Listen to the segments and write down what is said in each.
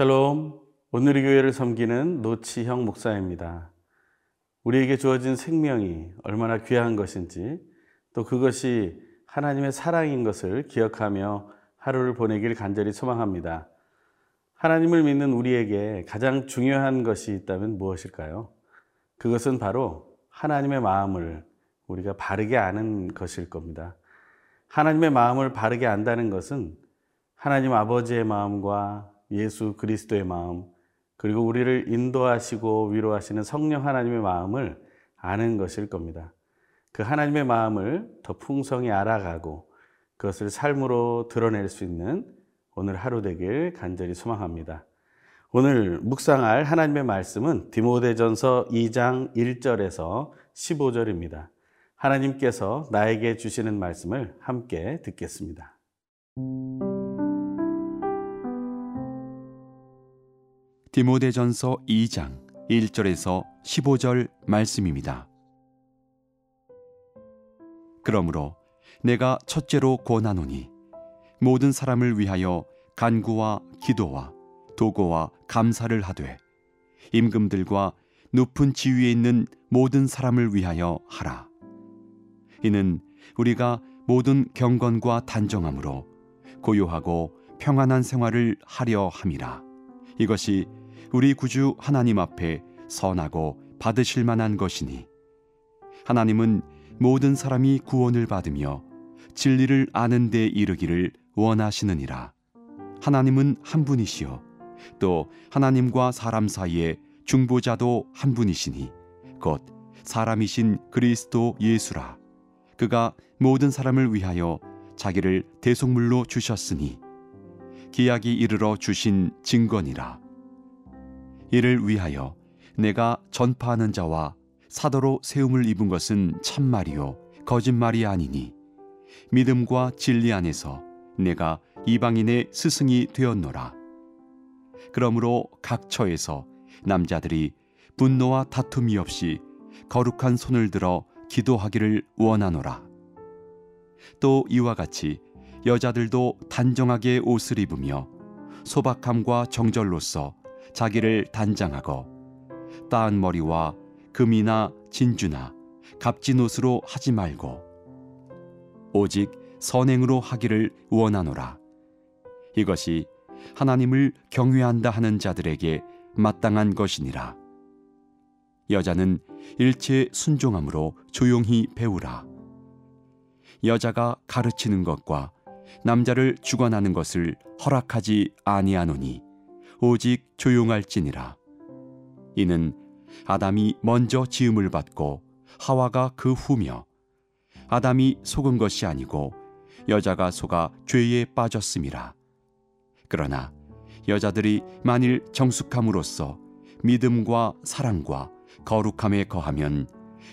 샬롬, 오늘의 교회를 섬기는 노치형 목사입니다. 우리에게 주어진 생명이 얼마나 귀한 것인지, 또 그것이 하나님의 사랑인 것을 기억하며 하루를 보내길 간절히 소망합니다. 하나님을 믿는 우리에게 가장 중요한 것이 있다면 무엇일까요? 그것은 바로 하나님의 마음을 우리가 바르게 아는 것일 겁니다. 하나님의 마음을 바르게 안다는 것은 하나님 아버지의 마음과 예수 그리스도의 마음, 그리고 우리를 인도하시고 위로하시는 성령 하나님의 마음을 아는 것일 겁니다. 그 하나님의 마음을 더 풍성히 알아가고 그것을 삶으로 드러낼 수 있는 오늘 하루 되길 간절히 소망합니다. 오늘 묵상할 하나님의 말씀은 디모데전서 2장 1절에서 15절입니다. 하나님께서 나에게 주시는 말씀을 함께 듣겠습니다. 디모데전서 2장 1절에서 15절 말씀입니다. 그러므로 내가 첫째로 권하노니 모든 사람을 위하여 간구와 기도와 도고와 감사를 하되 임금들과 높은 지위에 있는 모든 사람을 위하여 하라. 이는 우리가 모든 경건과 단정함으로 고요하고 평안한 생활을 하려 함이라. 이것이 우리 구주 하나님 앞에 선하고 받으실 만한 것이니 하나님은 모든 사람이 구원을 받으며 진리를 아는 데 이르기를 원하시느니라. 하나님은 한 분이시요 또 하나님과 사람 사이에 중보자도 한 분이시니 곧 사람이신 그리스도 예수라. 그가 모든 사람을 위하여 자기를 대속물로 주셨으니 기약이 이르러 주신 증거니라. 이를 위하여 내가 전파하는 자와 사도로 세움을 입은 것은 참말이요 거짓말이 아니니 믿음과 진리 안에서 내가 이방인의 스승이 되었노라. 그러므로 각 처에서 남자들이 분노와 다툼이 없이 거룩한 손을 들어 기도하기를 원하노라. 또 이와 같이 여자들도 단정하게 옷을 입으며 소박함과 정절로서 자기를 단장하고 따은 머리와 금이나 진주나 값진 옷으로 하지 말고 오직 선행으로 하기를 원하노라. 이것이 하나님을 경외한다 하는 자들에게 마땅한 것이니라. 여자는 일체 순종함으로 조용히 배우라. 여자가 가르치는 것과 남자를 주관하는 것을 허락하지 아니하노니 오직 조용할지니라. 이는 아담이 먼저 지음을 받고 하와가 그 후며 아담이 속은 것이 아니고 여자가 속아 죄에 빠졌음이라. 그러나 여자들이 만일 정숙함으로써 믿음과 사랑과 거룩함에 거하면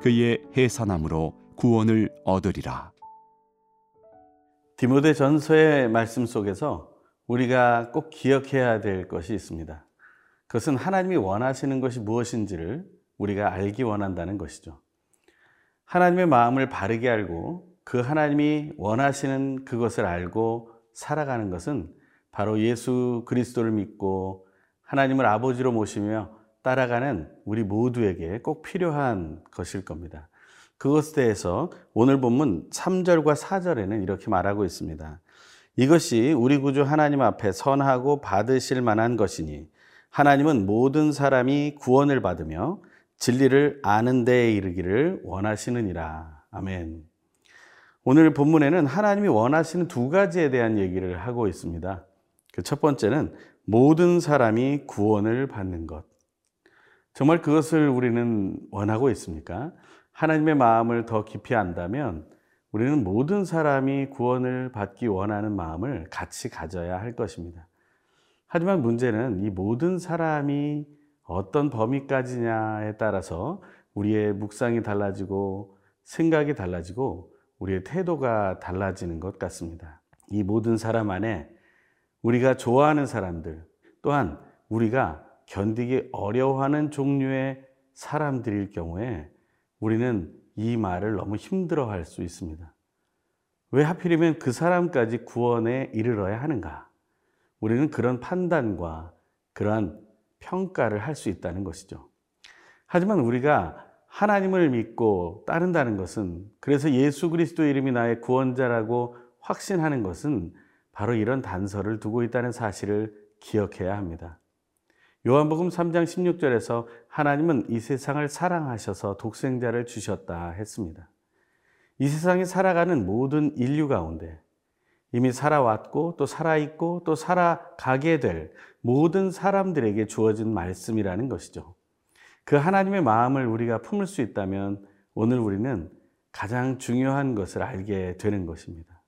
그의 해산함으로 구원을 얻으리라. 디모데전서의 말씀 속에서 우리가 꼭 기억해야 될 것이 있습니다. 그것은 하나님이 원하시는 것이 무엇인지를 우리가 알기 원한다는 것이죠. 하나님의 마음을 바르게 알고 그 하나님이 원하시는 그것을 알고 살아가는 것은 바로 예수 그리스도를 믿고 하나님을 아버지로 모시며 따라가는 우리 모두에게 꼭 필요한 것일 겁니다. 그것에 대해서 오늘 본문 3절과 4절에는 이렇게 말하고 있습니다. 이것이 우리 구주 하나님 앞에 선하고 받으실 만한 것이니 하나님은 모든 사람이 구원을 받으며 진리를 아는 데에 이르기를 원하시느니라. 아멘. 오늘 본문에는 하나님이 원하시는 두 가지에 대한 얘기를 하고 있습니다. 그 첫 번째는 모든 사람이 구원을 받는 것. 정말 그것을 우리는 원하고 있습니까? 하나님의 마음을 더 깊이 안다면 우리는 모든 사람이 구원을 받기 원하는 마음을 같이 가져야 할 것입니다. 하지만 문제는 이 모든 사람이 어떤 범위까지냐에 따라서 우리의 묵상이 달라지고 생각이 달라지고 우리의 태도가 달라지는 것 같습니다. 이 모든 사람 안에 우리가 좋아하는 사람들, 또한 우리가 견디기 어려워하는 종류의 사람들일 경우에 우리는 이 말을 너무 힘들어할 수 있습니다. 왜 하필이면 그 사람까지 구원에 이르러야 하는가? 우리는 그런 판단과 그러한 평가를 할 수 있다는 것이죠. 하지만 우리가 하나님을 믿고 따른다는 것은, 그래서 예수 그리스도의 이름이 나의 구원자라고 확신하는 것은 바로 이런 단서를 두고 있다는 사실을 기억해야 합니다. 요한복음 3장 16절에서 하나님은 이 세상을 사랑하셔서 독생자를 주셨다 했습니다. 이 세상에 살아가는 모든 인류 가운데 이미 살아왔고 또 살아있고 또 살아가게 될 모든 사람들에게 주어진 말씀이라는 것이죠. 그 하나님의 마음을 우리가 품을 수 있다면 오늘 우리는 가장 중요한 것을 알게 되는 것입니다.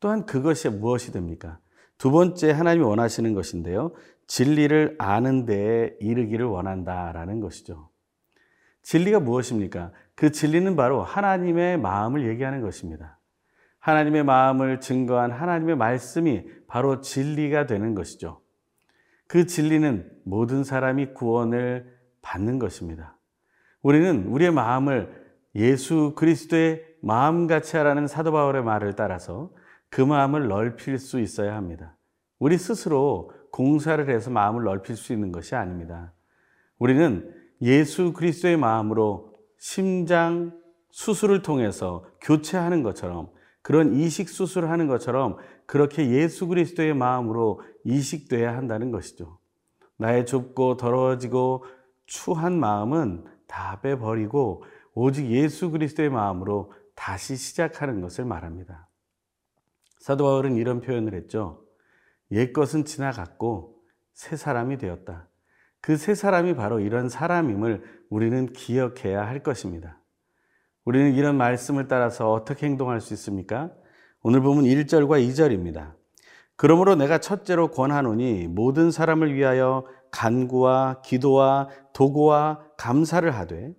또한 그것이 무엇이 됩니까? 두 번째, 하나님이 원하시는 것인데요, 진리를 아는 데에 이르기를 원한다라는 것이죠. 진리가 무엇입니까? 그 진리는 바로 하나님의 마음을 얘기하는 것입니다. 하나님의 마음을 증거한 하나님의 말씀이 바로 진리가 되는 것이죠. 그 진리는 모든 사람이 구원을 받는 것입니다. 우리는 우리의 마음을 예수 그리스도의 마음같이 하라는 사도 바울의 말을 따라서 그 마음을 넓힐 수 있어야 합니다. 우리 스스로 공사를 해서 마음을 넓힐 수 있는 것이 아닙니다. 우리는 예수 그리스도의 마음으로 심장 수술을 통해서 교체하는 것처럼, 그런 이식 수술을 하는 것처럼 그렇게 예수 그리스도의 마음으로 이식돼야 한다는 것이죠. 나의 좁고 더러워지고 추한 마음은 다 빼버리고 오직 예수 그리스도의 마음으로 다시 시작하는 것을 말합니다. 사도 바울은 이런 표현을 했죠. 옛것은 지나갔고 새 사람이 되었다. 그 새 사람이 바로 이런 사람임을 우리는 기억해야 할 것입니다. 우리는 이런 말씀을 따라서 어떻게 행동할 수 있습니까? 오늘 보면 1절과 2절입니다. 그러므로 내가 첫째로 권하노니 모든 사람을 위하여 간구와 기도와 도구와 감사를 하되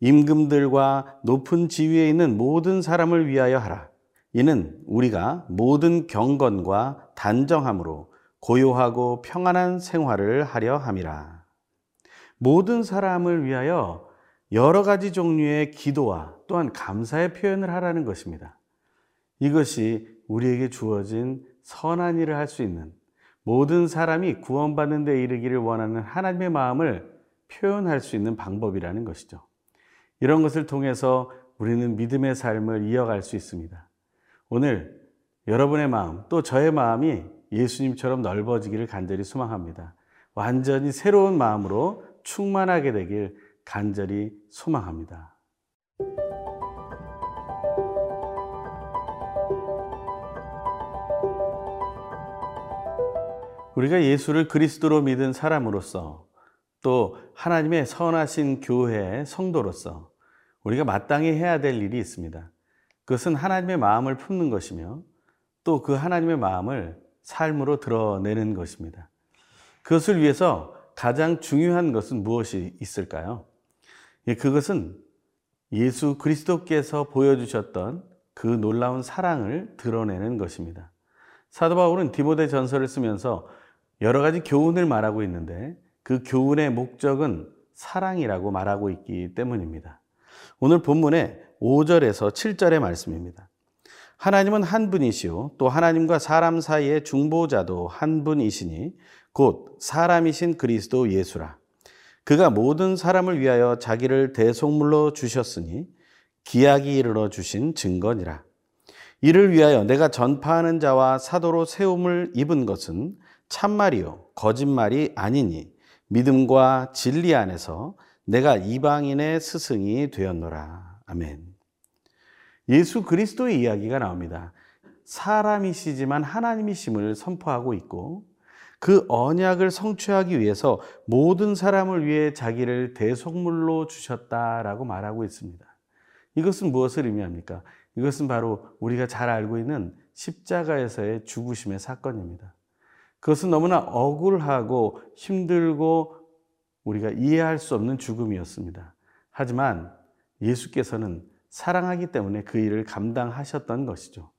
임금들과 높은 지위에 있는 모든 사람을 위하여 하라. 이는 우리가 모든 경건과 단정함으로 고요하고 평안한 생활을 하려 함이라. 모든 사람을 위하여 여러 가지 종류의 기도와 또한 감사의 표현을 하라는 것입니다. 이것이 우리에게 주어진 선한 일을 할 수 있는, 모든 사람이 구원받는 데 이르기를 원하는 하나님의 마음을 표현할 수 있는 방법이라는 것이죠. 이런 것을 통해서 우리는 믿음의 삶을 이어갈 수 있습니다. 오늘 여러분의 마음, 또 저의 마음이 예수님처럼 넓어지기를 간절히 소망합니다. 완전히 새로운 마음으로 충만하게 되길 간절히 소망합니다. 우리가 예수를 그리스도로 믿은 사람으로서, 또 하나님의 선하신 교회의 성도로서 우리가 마땅히 해야 될 일이 있습니다. 그것은 하나님의 마음을 품는 것이며 또 그 하나님의 마음을 삶으로 드러내는 것입니다. 그것을 위해서 가장 중요한 것은 무엇이 있을까요? 그것은 예수 그리스도께서 보여주셨던 그 놀라운 사랑을 드러내는 것입니다. 사도 바울은 디모데전서를 쓰면서 여러 가지 교훈을 말하고 있는데 그 교훈의 목적은 사랑이라고 말하고 있기 때문입니다. 오늘 본문의 5절에서 7절의 말씀입니다. 하나님은 한 분이시요 또 하나님과 사람 사이의 중보자도 한 분이시니 곧 사람이신 그리스도 예수라. 그가 모든 사람을 위하여 자기를 대속물로 주셨으니 기약이 이르러 주신 증거니라. 이를 위하여 내가 전파하는 자와 사도로 세움을 입은 것은 참말이요 거짓말이 아니니 믿음과 진리 안에서 내가 이방인의 스승이 되었노라. 아멘. 예수 그리스도의 이야기가 나옵니다. 사람이시지만 하나님이심을 선포하고 있고, 그 언약을 성취하기 위해서 모든 사람을 위해 자기를 대속물로 주셨다라고 말하고 있습니다. 이것은 무엇을 의미합니까? 이것은 바로 우리가 잘 알고 있는 십자가에서의 죽으심의 사건입니다. 그것은 너무나 억울하고 힘들고 우리가 이해할 수 없는 죽음이었습니다. 하지만 예수께서는 사랑하기 때문에 그 일을 감당하셨던 것이죠.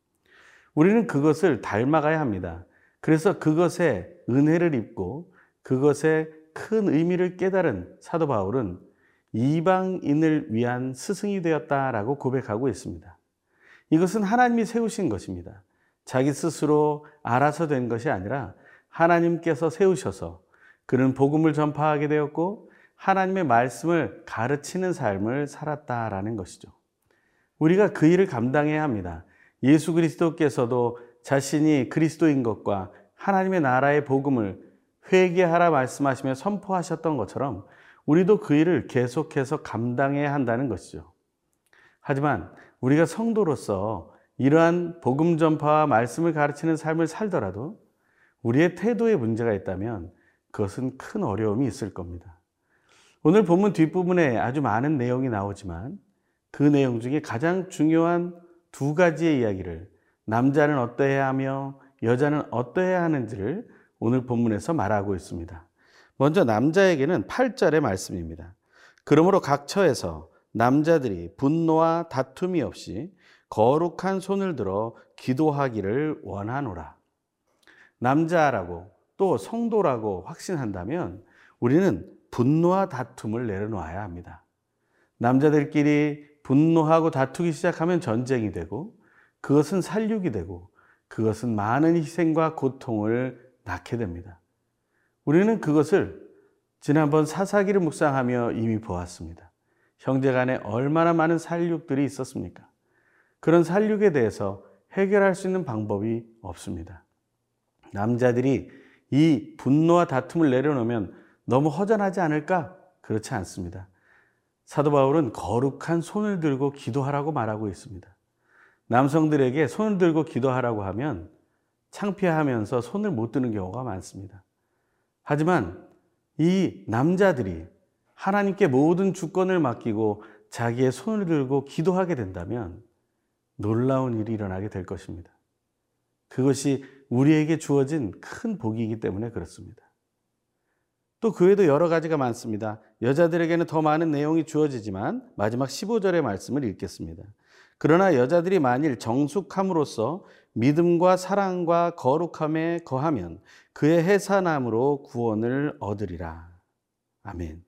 우리는 그것을 닮아가야 합니다. 그래서 그것에 은혜를 입고 그것에 큰 의미를 깨달은 사도 바울은 이방인을 위한 스승이 되었다라고 고백하고 있습니다. 이것은 하나님이 세우신 것입니다. 자기 스스로 알아서 된 것이 아니라 하나님께서 세우셔서 그는 복음을 전파하게 되었고 하나님의 말씀을 가르치는 삶을 살았다라는 것이죠. 우리가 그 일을 감당해야 합니다. 예수 그리스도께서도 자신이 그리스도인 것과 하나님의 나라의 복음을 회개하라 말씀하시며 선포하셨던 것처럼 우리도 그 일을 계속해서 감당해야 한다는 것이죠. 하지만 우리가 성도로서 이러한 복음 전파와 말씀을 가르치는 삶을 살더라도 우리의 태도에 문제가 있다면 그것은 큰 어려움이 있을 겁니다. 오늘 본문 뒷부분에 아주 많은 내용이 나오지만 그 내용 중에 가장 중요한 두 가지의 이야기를 남자는 어떠해야 하며 여자는 어떠해야 하는지를 오늘 본문에서 말하고 있습니다. 먼저 남자에게는 8절의 말씀입니다. 그러므로 각 처에서 남자들이 분노와 다툼이 없이 거룩한 손을 들어 기도하기를 원하노라. 남자라고 또 성도라고 확신한다면 우리는 분노와 다툼을 내려놓아야 합니다. 남자들끼리 분노하고 다투기 시작하면 전쟁이 되고 그것은 살육이 되고 그것은 많은 희생과 고통을 낳게 됩니다. 우리는 그것을 지난번 사사기를 묵상하며 이미 보았습니다. 형제 간에 얼마나 많은 살육들이 있었습니까? 그런 살육에 대해서 해결할 수 있는 방법이 없습니다. 남자들이 이 분노와 다툼을 내려놓으면 너무 허전하지 않을까? 그렇지 않습니다. 사도 바울은 거룩한 손을 들고 기도하라고 말하고 있습니다. 남성들에게 손을 들고 기도하라고 하면 창피하면서 손을 못 드는 경우가 많습니다. 하지만 이 남자들이 하나님께 모든 주권을 맡기고 자기의 손을 들고 기도하게 된다면 놀라운 일이 일어나게 될 것입니다. 그것이 우리에게 주어진 큰 복이기 때문에 그렇습니다. 또 그 외에도 여러 가지가 많습니다. 여자들에게는 더 많은 내용이 주어지지만 마지막 15절의 말씀을 읽겠습니다. 그러나 여자들이 만일 정숙함으로써 믿음과 사랑과 거룩함에 거하면 그의 해산함으로 구원을 얻으리라. 아멘.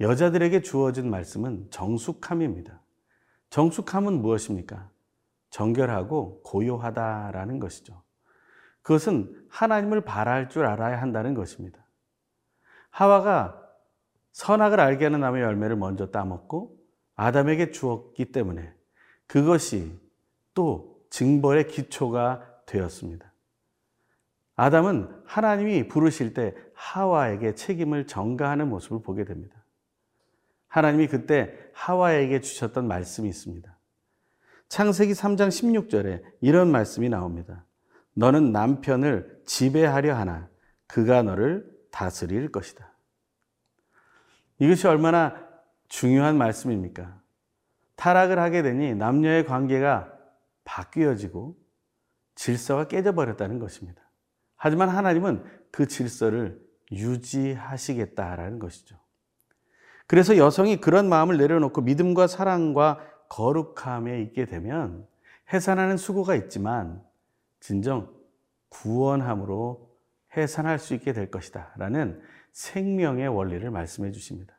여자들에게 주어진 말씀은 정숙함입니다. 정숙함은 무엇입니까? 정결하고 고요하다라는 것이죠. 그것은 하나님을 바라할 줄 알아야 한다는 것입니다. 하와가 선악을 알게 하는 나무의 열매를 먼저 따먹고 아담에게 주었기 때문에 그것이 또 징벌의 기초가 되었습니다. 아담은 하나님이 부르실 때 하와에게 책임을 전가하는 모습을 보게 됩니다. 하나님이 그때 하와에게 주셨던 말씀이 있습니다. 창세기 3장 16절에 이런 말씀이 나옵니다. 너는 남편을 지배하려 하나 그가 너를 다스릴 것이다. 이것이 얼마나 중요한 말씀입니까? 타락을 하게 되니 남녀의 관계가 바뀌어지고 질서가 깨져버렸다는 것입니다. 하지만 하나님은 그 질서를 유지하시겠다라는 것이죠. 그래서 여성이 그런 마음을 내려놓고 믿음과 사랑과 거룩함에 있게 되면 해산하는 수고가 있지만 진정 구원함으로 해산할 수 있게 될 것이다 라는 생명의 원리를 말씀해 주십니다.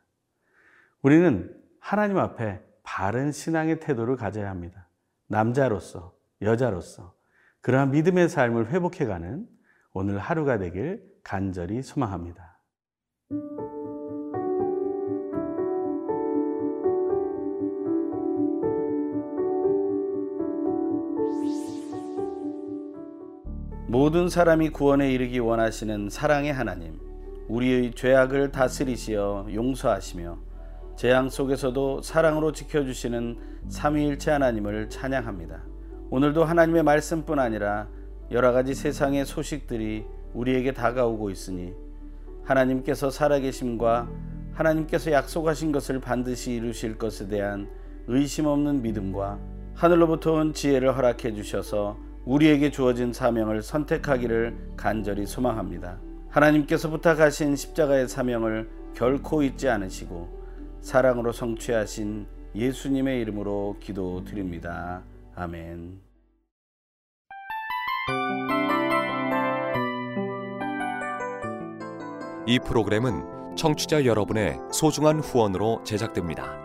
우리는 하나님 앞에 바른 신앙의 태도를 가져야 합니다. 남자로서, 여자로서 그러한 믿음의 삶을 회복해가는 오늘 하루가 되길 간절히 소망합니다. 모든 사람이 구원에 이르기 원하시는 사랑의 하나님, 우리의 죄악을 다스리시어 용서하시며 재앙 속에서도 사랑으로 지켜주시는 삼위일체 하나님을 찬양합니다. 오늘도 하나님의 말씀뿐 아니라 여러 가지 세상의 소식들이 우리에게 다가오고 있으니 하나님께서 살아계심과 하나님께서 약속하신 것을 반드시 이루실 것에 대한 의심 없는 믿음과 하늘로부터 온 지혜를 허락해 주셔서 우리에게 주어진 사명을 선택하기를 간절히 소망합니다. 하나님께서 부탁하신 십자가의 사명을 결코 잊지 않으시고 사랑으로 성취하신 예수님의 이름으로 기도드립니다. 아멘. 이 프로그램은 청취자 여러분의 소중한 후원으로 제작됩니다.